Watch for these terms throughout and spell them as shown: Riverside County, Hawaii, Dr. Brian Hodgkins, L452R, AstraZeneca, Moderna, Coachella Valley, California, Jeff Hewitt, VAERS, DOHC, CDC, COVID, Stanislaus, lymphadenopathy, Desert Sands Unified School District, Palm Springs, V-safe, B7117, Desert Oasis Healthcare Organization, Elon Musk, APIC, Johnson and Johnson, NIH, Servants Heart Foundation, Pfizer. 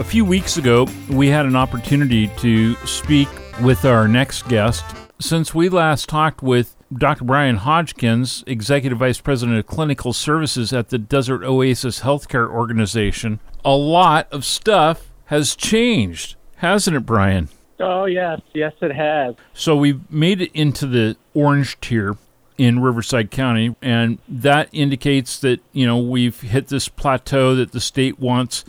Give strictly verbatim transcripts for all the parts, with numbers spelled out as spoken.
A few weeks ago, we had an opportunity to speak with our next guest. Since we last talked with Doctor Brian Hodgkins, Executive Vice President of Clinical Services at the Desert Oasis Healthcare Organization, a lot of stuff has changed, hasn't it, Brian? Oh, yes. Yes, it has. So we've made it into the orange tier in Riverside County, and that indicates that, you know, we've hit this plateau that the state wants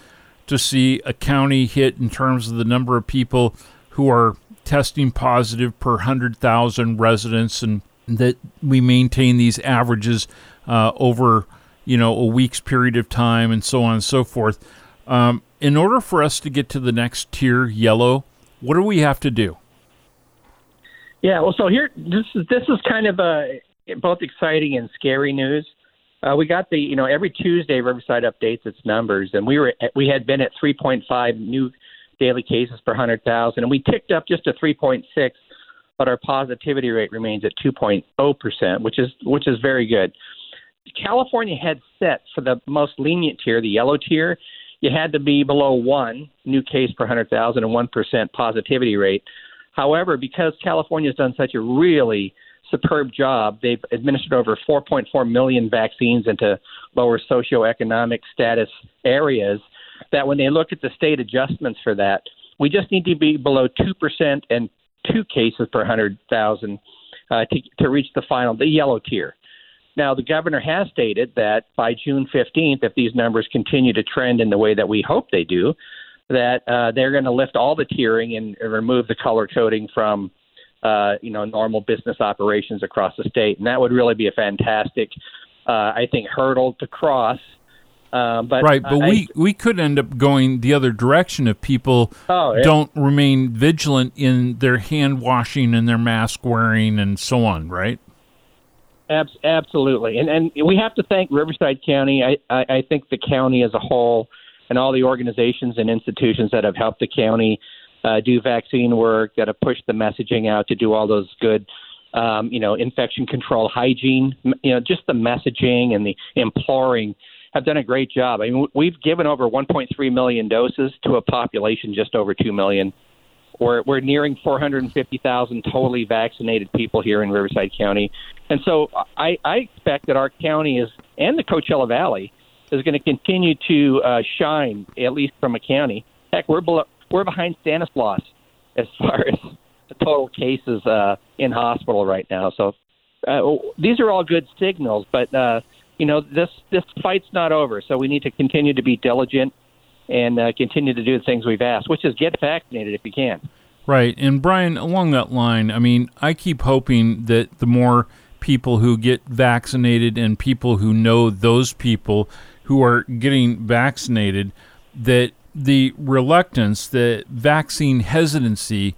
to see a county hit in terms of the number of people who are testing positive per one hundred thousand residents, and that we maintain these averages uh, over, you know, a week's period of time, and so on and so forth. Um, in order for us to get to the next tier, yellow, what do we have to do? Yeah, well, so here, this is this is kind of a both exciting and scary news. Uh, we got the, you know, every Tuesday Riverside updates its numbers, and we were we had been at three point five new daily cases per one hundred thousand, and we ticked up just to three point six, but our positivity rate remains at two point zero percent, which is which is very good. California had set for the most lenient tier, the yellow tier, you had to be below one new case per one hundred thousand and one percent positivity rate. However, because California's done such a really superb job, they've administered over four point four million vaccines into lower socioeconomic status areas, that when they look at the state adjustments for that, we just need to be below two percent and two cases per one hundred thousand uh, to, to reach the final, the yellow tier. Now, the governor has stated that by June fifteenth, if these numbers continue to trend in the way that we hope they do, that uh, they're going to lift all the tiering and remove the color coding from, uh, you know, normal business operations across the state. And that would really be a fantastic, uh, I think, hurdle to cross. Uh, but, right, but uh, we, I, we could end up going the other direction if people oh, yeah. don't remain vigilant in their hand washing and their mask wearing and so on, right? Absolutely. And and we have to thank Riverside County. I, I, I think the county as a whole and all the organizations and institutions that have helped the county uh, do vaccine work, that have pushed the messaging out to do all those good, um, you know, infection control, hygiene, you know, just the messaging and the imploring have done a great job. I mean, we've given over one point three million doses to a population just over two million. We're, we're nearing four hundred fifty thousand totally vaccinated people here in Riverside County. And so I, I expect that our county is, and the Coachella Valley, is going to continue to uh, shine, at least from a county. Heck, we're below, we're behind Stanislaus as far as the total cases uh, in hospital right now. So uh, these are all good signals, but, uh, you know, this, this fight's not over. So we need to continue to be diligent and uh, continue to do the things we've asked, which is get vaccinated if you can. Right. And, Brian, along that line, I mean, I keep hoping that the more people who get vaccinated and people who know those people who are getting vaccinated, that the reluctance, the vaccine hesitancy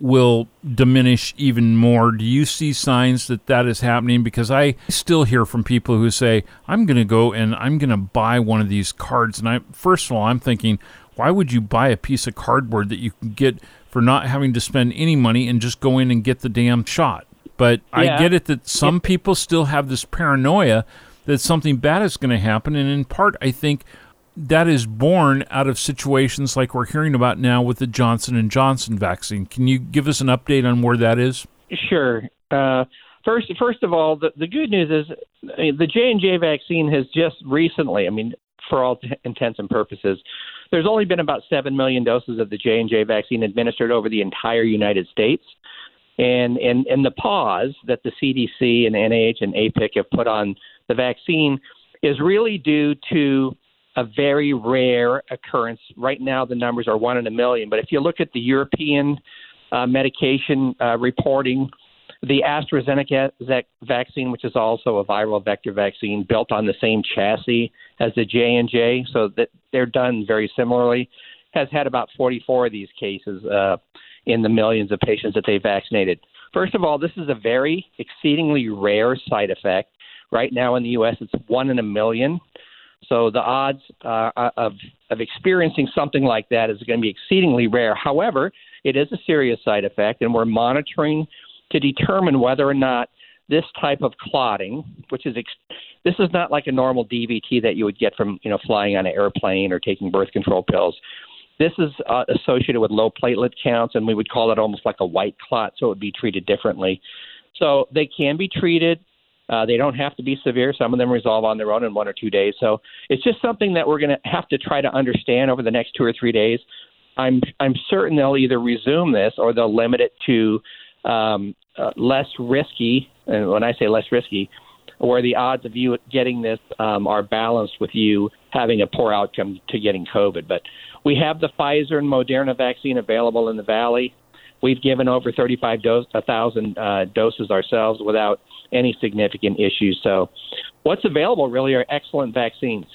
will diminish even more. Do you see signs that that is happening? Because I still hear from people who say, I'm going to go and I'm going to buy one of these cards. And I, first of all, I'm thinking, why would you buy a piece of cardboard that you can get for not having to spend any money and just go in and get the damn shot? But yeah. I get it that some people still have this paranoia that something bad is going to happen. And in part, I think that is born out of situations like we're hearing about now with the Johnson and Johnson vaccine. Can you give us an update on where that is? Sure. Uh, first, first of all, the, the good news is the J and J vaccine has just recently, I mean, for all t- intents and purposes, there's only been about seven million doses of the J and J vaccine administered over the entire United States. And, and, and the pause that the C D C and N I H and A P I C have put on the vaccine is really due to a very rare occurrence. Right now, the numbers are one in a million. But if you look at the European uh, medication uh, reporting, the AstraZeneca vaccine, which is also a viral vector vaccine built on the same chassis as the J and J, so that they're done very similarly, has had about forty-four of these cases uh, in the millions of patients that they vaccinated. First of all, this is a very exceedingly rare side effect. Right now in the U S, it's one in a million. So the odds uh, of of experiencing something like that is going to be exceedingly rare. However, it is a serious side effect, and we're monitoring to determine whether or not this type of clotting, which is ex- this is not like a normal D V T that you would get from, you know, flying on an airplane or taking birth control pills. This is uh, associated with low platelet counts, and we would call it almost like a white clot, so it would be treated differently. So they can be treated. Uh, they don't have to be severe. Some of them resolve on their own in one or two days. So it's just something that we're going to have to try to understand over the next two or three days. I'm I'm certain they'll either resume this or they'll limit it to um, uh, less risky. And when I say less risky, where the odds of you getting this um, are balanced with you having a poor outcome to getting COVID. But we have the Pfizer and Moderna vaccine available in the Valley. We've given over thirty-five thousand uh, doses ourselves without any significant issues. So what's available really are excellent vaccines.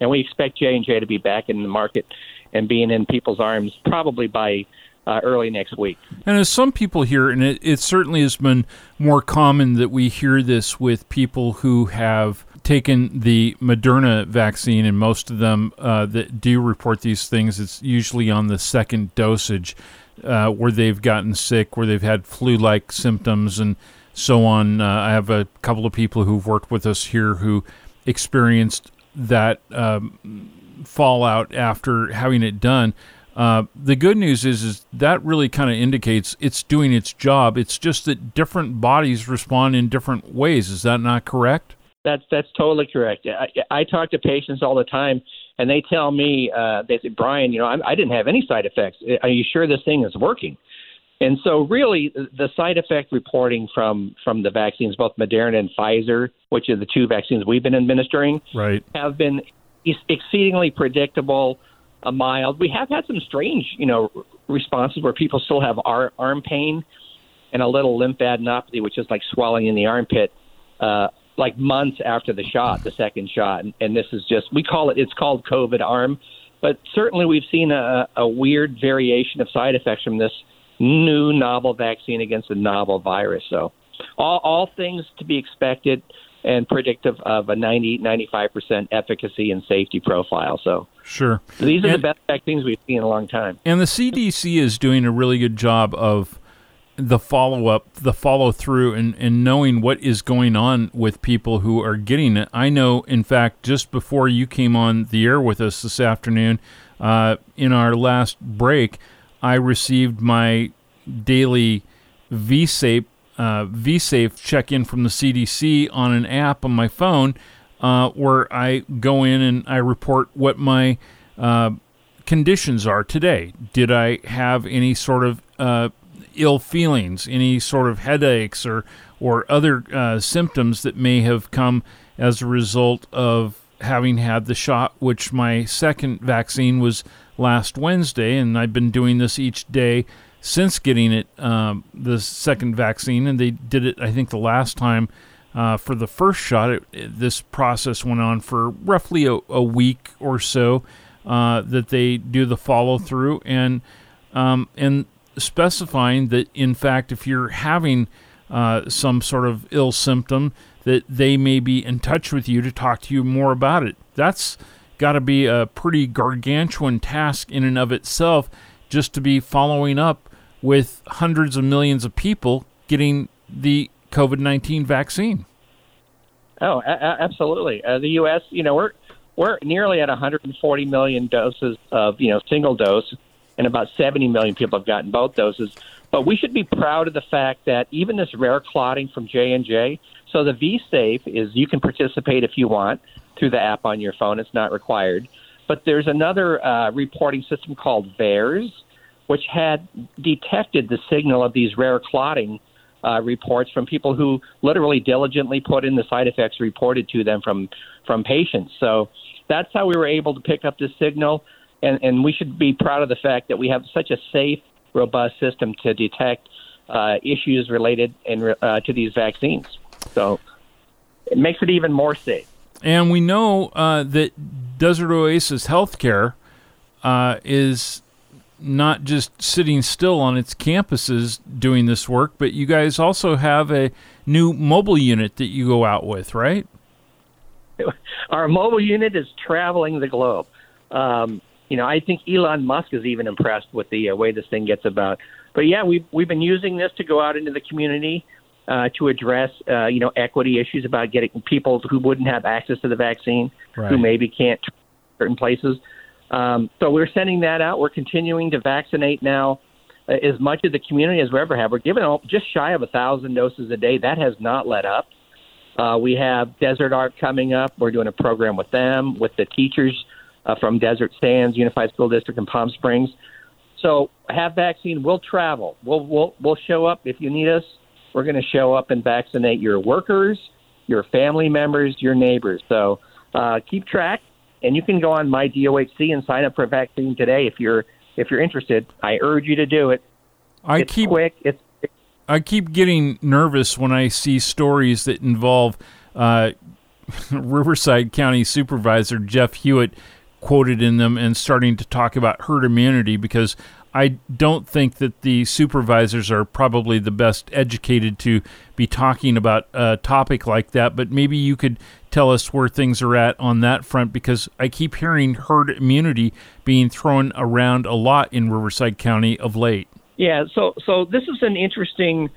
And we expect J and J to be back in the market and being in people's arms probably by uh, early next week. And as some people hear, and it, it certainly has been more common that we hear this with people who have taken the Moderna vaccine, and most of them uh, that do report these things, it's usually on the second dosage uh, where they've gotten sick, where they've had flu-like symptoms and so on. Uh, I have a couple of people who've worked with us here who experienced that um, fallout after having it done. Uh, the good news is, is that really kind of indicates it's doing its job. It's just that different bodies respond in different ways. Is that not correct? That's that's totally correct. I, I talk to patients all the time, and they tell me, uh, they say, Brian, you know, I, I didn't have any side effects. Are you sure this thing is working? And so really the side effect reporting from, from the vaccines, both Moderna and Pfizer, which are the two vaccines we've been administering, right, have been exceedingly predictable, uh, mild. We have had some strange, you know, responses where people still have ar- arm pain and a little lymphadenopathy, which is like swelling in the armpit, uh, like months after the shot, the second shot. And, and this is just, we call it, it's called COVID arm. But certainly we've seen a, a weird variation of side effects from this new novel vaccine against a novel virus. So all, all things to be expected and predictive of a ninety, ninety-five percent efficacy and safety profile. So sure, these are and, the best vaccines we've seen in a long time. And the C D C is doing a really good job of the follow-up, the follow-through, and, and knowing what is going on with people who are getting it. I know, in fact, just before you came on the air with us this afternoon, uh, in our last break, I received my daily V-safe uh, V-safe check-in from the C D C on an app on my phone, uh, where I go in and I report what my uh, conditions are today. Did I have any sort of uh, ill feelings, any sort of headaches, or or other uh, symptoms that may have come as a result of having had the shot, which my second vaccine was last Wednesday, and I've been doing this each day since getting it, um, the second vaccine, and they did it, I think, the last time uh, for the first shot. It, it, this process went on for roughly a, a week or so uh, that they do the follow-through, and um, and specifying that, in fact, if you're having uh, some sort of ill symptom, that they may be in touch with you to talk to you more about it. That's got to be a pretty gargantuan task in and of itself, just to be following up with hundreds of millions of people getting the COVID nineteen vaccine. Oh, a- absolutely. Uh, the U S, you know, we're we're nearly at one hundred forty million doses of, you know, single dose, and about seventy million people have gotten both doses. But we should be proud of the fact that even this rare clotting from J and J, so the V-safe is you can participate if you want through the app on your phone. It's not required. But there's another uh, reporting system called VAERS, which had detected the signal of these rare clotting uh, reports from people who literally diligently put in the side effects reported to them from, from patients. So that's how we were able to pick up this signal. And, and we should be proud of the fact that we have such a safe, robust system to detect uh, issues related in, uh, to these vaccines. So it makes it even more safe. And we know uh, that Desert Oasis Healthcare uh, is not just sitting still on its campuses doing this work, but you guys also have a new mobile unit that you go out with, right? Our mobile unit is traveling the globe. Um, you know, I think Elon Musk is even impressed with the uh, way this thing gets about. But yeah, we've, we've been using this to go out into the community Uh, to address, uh, you know, equity issues about getting people who wouldn't have access to the vaccine, right, who maybe can't certain places. Um, so we're sending that out. We're continuing to vaccinate now uh, as much of the community as we ever have. We're giving all, just shy of one thousand doses a day. That has not let up. Uh, we have Desert Art coming up. We're doing a program with them, with the teachers uh, from Desert Sands Unified School District in Palm Springs. So have vaccine. We'll travel. We'll we'll we'll show up if you need us. We're going to show up and vaccinate your workers, your family members, your neighbors. So uh, keep track, and you can go on my D O H C and sign up for a vaccine today if you're if you're interested. I urge you to do it. I it's keep quick. It's I keep getting nervous when I see stories that involve uh, Riverside County Supervisor Jeff Hewitt quoted in them and starting to talk about herd immunity, because I don't think that the supervisors are probably the best educated to be talking about a topic like that. But maybe you could tell us where things are at on that front, because I keep hearing herd immunity being thrown around a lot in Riverside County of late. Yeah, so so this is an interesting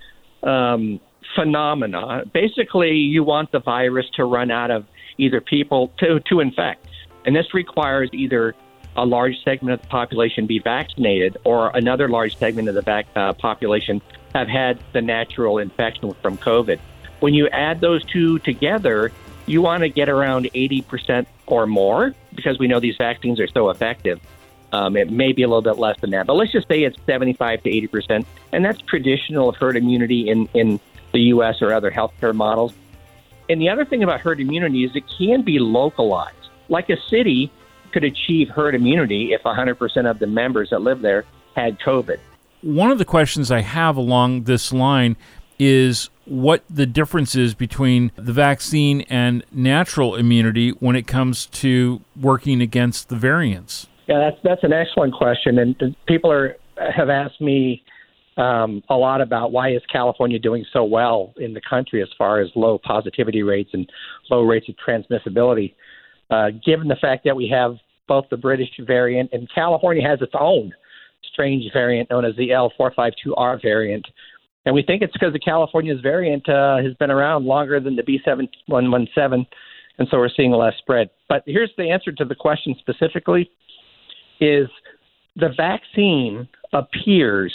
um, phenomena. Basically, you want the virus to run out of either people to, to infect. And this requires either a large segment of the population be vaccinated or another large segment of the back, uh, population have had the natural infection from COVID. When you add those two together, you want to get around eighty percent or more, because we know these vaccines are so effective. Um, it may be a little bit less than that, but let's just say it's seventy-five to eighty percent, and that's traditional herd immunity in, in the U S or other healthcare models. And the other thing about herd immunity is it can be localized. Like a city could achieve herd immunity if one hundred percent of the members that live there had COVID. One of the questions I have along this line is what the difference is between the vaccine and natural immunity when it comes to working against the variants. Yeah, that's that's an excellent question, and people are have asked me um, a lot about why is California doing so well in the country as far as low positivity rates and low rates of transmissibility, uh, given the fact that we have both the British variant, and California has its own strange variant known as the L four five two R variant, and we think it's because the California's variant uh, has been around longer than the B seven one one seven, and so we're seeing less spread. But here's the answer to the question specifically. Is the vaccine appears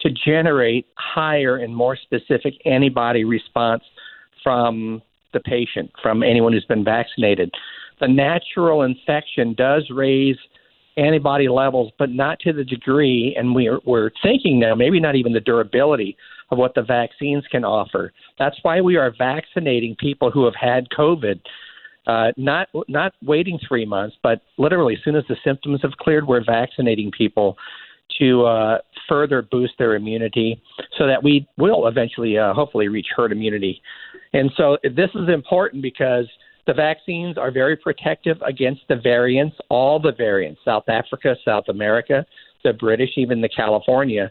to generate higher and more specific antibody response from the patient, from anyone who's been vaccinated. The natural infection does raise antibody levels, but not to the degree, and we're, we're thinking now, maybe not even the durability of what the vaccines can offer. That's why we are vaccinating people who have had COVID. Uh, not not waiting three months, but literally as soon as the symptoms have cleared, we're vaccinating people to uh, further boost their immunity so that we will eventually, uh, hopefully, reach herd immunity. And so this is important because the vaccines are very protective against the variants, all the variants, South Africa, South America, the British, even the California.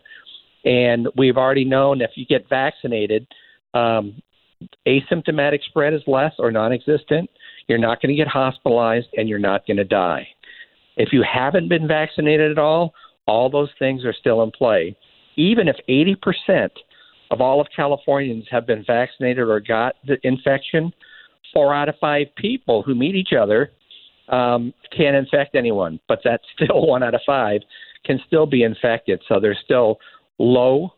And we've already known if you get vaccinated, um, asymptomatic spread is less or non-existent. You're not going to get hospitalized, and you're not going to die. If you haven't been vaccinated at all, all those things are still in play. Even if eighty percent of all of Californians have been vaccinated or got the infection, four out of five people who meet each other um, can infect anyone, but that's still one out of five can still be infected. So there's still low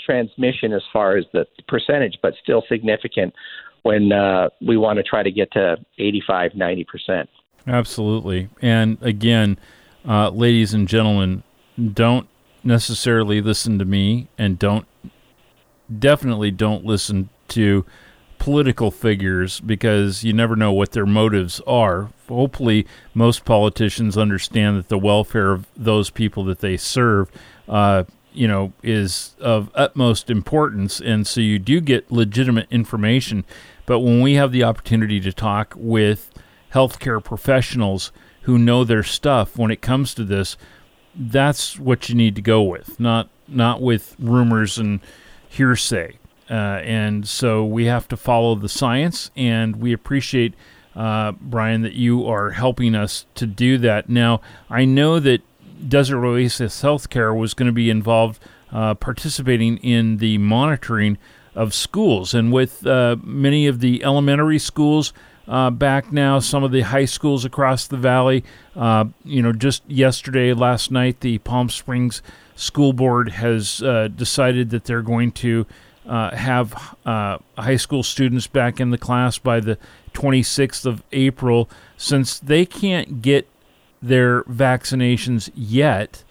transmission as far as the percentage, but still significant when uh, we want to try to get to eighty-five, ninety percent. Absolutely. And again, uh, ladies and gentlemen, don't necessarily listen to me, and don't definitely don't listen to political figures, because you never know what their motives are. Hopefully, most politicians understand that the welfare of those people that they serve uh you know, is of utmost importance, and so you do get legitimate information. But when we have the opportunity to talk with healthcare professionals who know their stuff when it comes to this, that's what you need to go with, not not with rumors and hearsay. Uh, and so we have to follow the science, and we appreciate, uh, Brian, that you are helping us to do that. Now, I know that Desert Oasis Healthcare was going to be involved uh, participating in the monitoring of schools. And with uh, many of the elementary schools uh, back now. Some of the high schools across the valley, uh, you know, just yesterday, last night, the Palm Springs School Board has uh, decided that they're going to uh, have uh, high school students back in the class by the twenty-sixth of April. Since they can't get their vaccinations yet,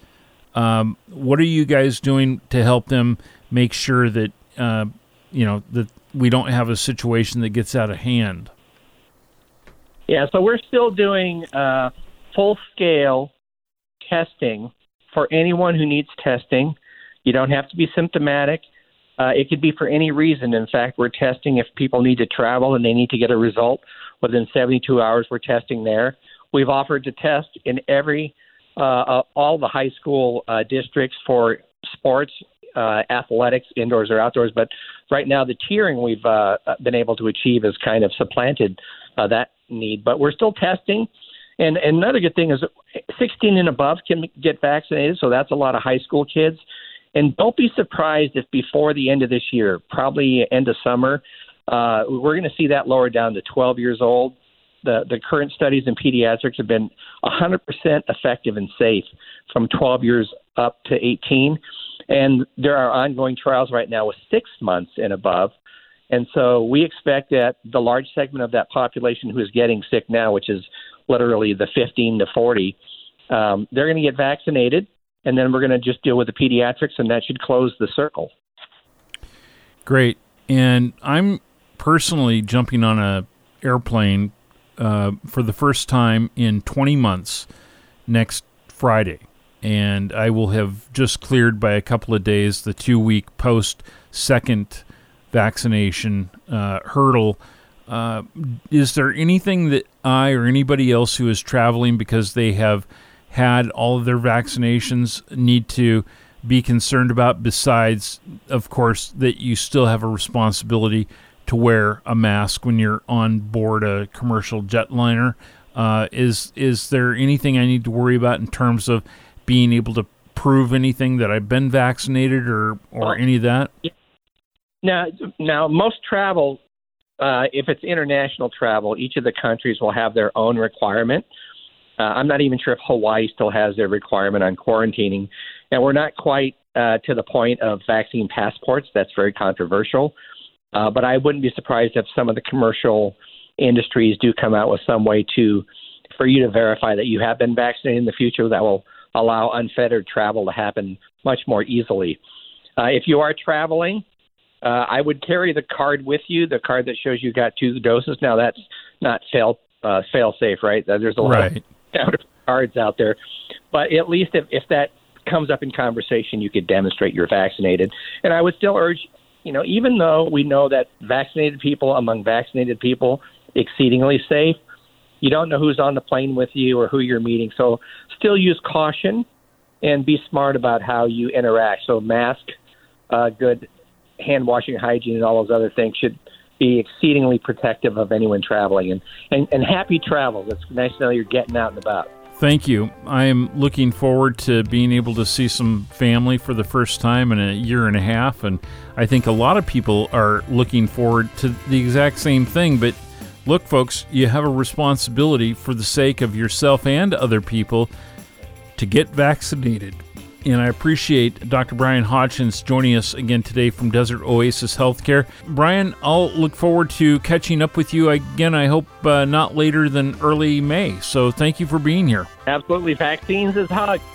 um, what are you guys doing to help them make sure that, uh, you know, that we don't have a situation that gets out of hand? Yeah, so we're still doing uh, full-scale testing for anyone who needs testing. You don't have to be symptomatic. Uh, it could be for any reason. In fact, we're testing if people need to travel and they need to get a result within seventy-two hours. We're testing there. We've offered to test in every uh, uh, all the high school uh, districts for sports, uh, athletics, indoors or outdoors. But right now, the tiering we've uh, been able to achieve has kind of supplanted uh, that need. But we're still testing. And, and another good thing is sixteen and above can get vaccinated, so that's a lot of high school kids. And don't be surprised if before the end of this year, probably end of summer, uh, we're going to see that lower down to twelve years old. The, the current studies in pediatrics have been one hundred percent effective and safe from twelve years up to eighteen. And there are ongoing trials right now with six months and above. And so we expect that the large segment of that population who is getting sick now, which is literally the fifteen to forty, um, they're going to get vaccinated. And then we're going to just deal with the pediatrics, and that should close the circle. Great. And I'm personally jumping on an airplane Uh, for the first time in twenty months next Friday. And I will have just cleared by a couple of days the two-week post-second vaccination uh, hurdle. Uh, is there anything that I or anybody else who is traveling because they have had all of their vaccinations need to be concerned about, besides, of course, that you still have a responsibility to wear a mask when you're on board a commercial jetliner? Uh, is is there anything I need to worry about in terms of being able to prove anything that I've been vaccinated or, or well, any of that? Now, now most travel, uh, if it's international travel, each of the countries will have their own requirement. Uh, I'm not even sure if Hawaii still has their requirement on quarantining, and we're not quite uh, to the point of vaccine passports. That's very controversial. Uh, but I wouldn't be surprised if some of the commercial industries do come out with some way to, for you to verify that you have been vaccinated in the future. That will allow unfettered travel to happen much more easily. Uh, if you are traveling, uh, I would carry the card with you, the card that shows you got two doses. Now, that's not fail, uh, fail-safe, right? There's a lot right. of cards out there. But at least if, if that comes up in conversation, you could demonstrate you're vaccinated. And I would still urge, you know, even though we know that vaccinated people among vaccinated people, exceedingly safe, you don't know who's on the plane with you or who you're meeting. So still use caution and be smart about how you interact. So mask, uh, good hand washing, hygiene, and all those other things should be exceedingly protective of anyone traveling. And, and, and happy travels. It's nice to know you're getting out and about. Thank you. I am looking forward to being able to see some family for the first time in a year and a half, and I think a lot of people are looking forward to the exact same thing. But look, folks, you have a responsibility for the sake of yourself and other people to get vaccinated. And I appreciate Doctor Brian Hodgkins joining us again today from Desert Oasis Healthcare. Brian, I'll look forward to catching up with you again, I hope uh, not later than early May. So thank you for being here. Absolutely. Vaccines is hot.